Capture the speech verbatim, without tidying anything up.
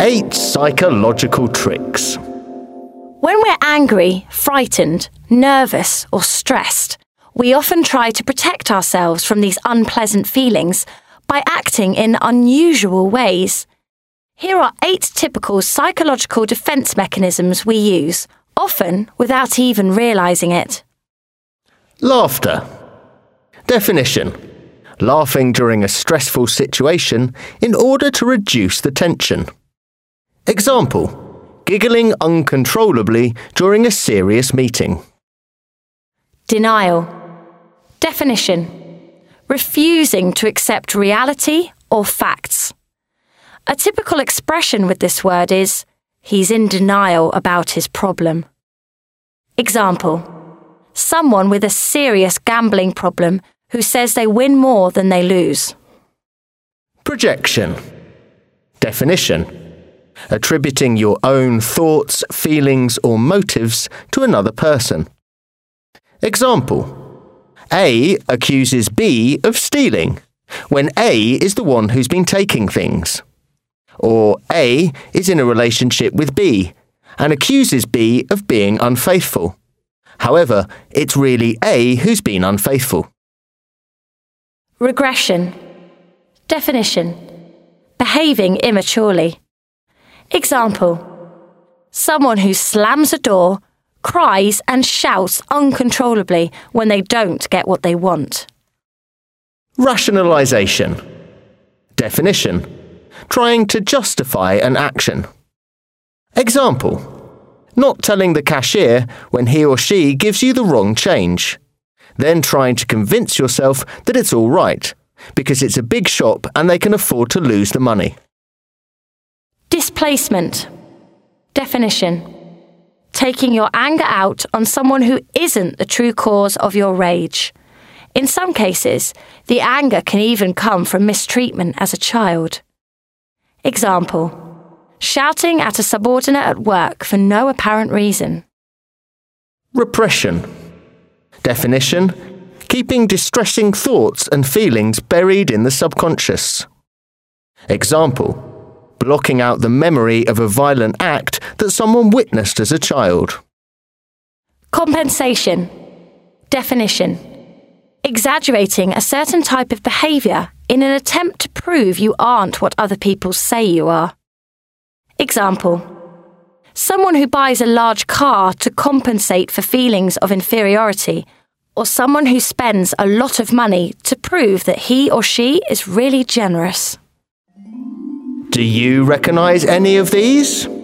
Eight psychological tricks. When we're angry, frightened, nervous or stressed, we often try to protect ourselves from these unpleasant feelings by acting in unusual ways. Here are eight typical psychological defence mechanisms we use, often without even realising it. Laughter. Definition: laughing during a stressful situation in order to reduce the tension. Example: giggling uncontrollably during a serious meeting. Denial. Definition: refusing to accept reality or facts. A typical expression with this word is, he's in denial about his problem. Example: someone with a serious gambling problem who says they win more than they lose. Projection. Definition: attributing your own thoughts, feelings or motives to another person. Example: A accuses B of stealing, when A is the one who's been taking things. Or A is in a relationship with B and accuses B of being unfaithful. However, it's really A who's been unfaithful. Regression. Definition: behaving immaturely. Example: someone who slams a door, cries and shouts uncontrollably when they don't get what they want. Rationalisation. Definition: trying to justify an action. Example: not telling the cashier when he or she gives you the wrong change, then trying to convince yourself that it's all right, because it's a big shop and they can afford to lose the money. Displacement. Definition: taking your anger out on someone who isn't the true cause of your rage. In some cases, the anger can even come from mistreatment as a child. Example: shouting at a subordinate at work for no apparent reason. Repression. Definition: keeping distressing thoughts and feelings buried in the subconscious. Example: blocking out the memory of a violent act that someone witnessed as a child. Compensation. Definition: exaggerating a certain type of behaviour in an attempt to prove you aren't what other people say you are. Example: someone who buys a large car to compensate for feelings of inferiority, or someone who spends a lot of money to prove that he or she is really generous. Do you recognise any of these?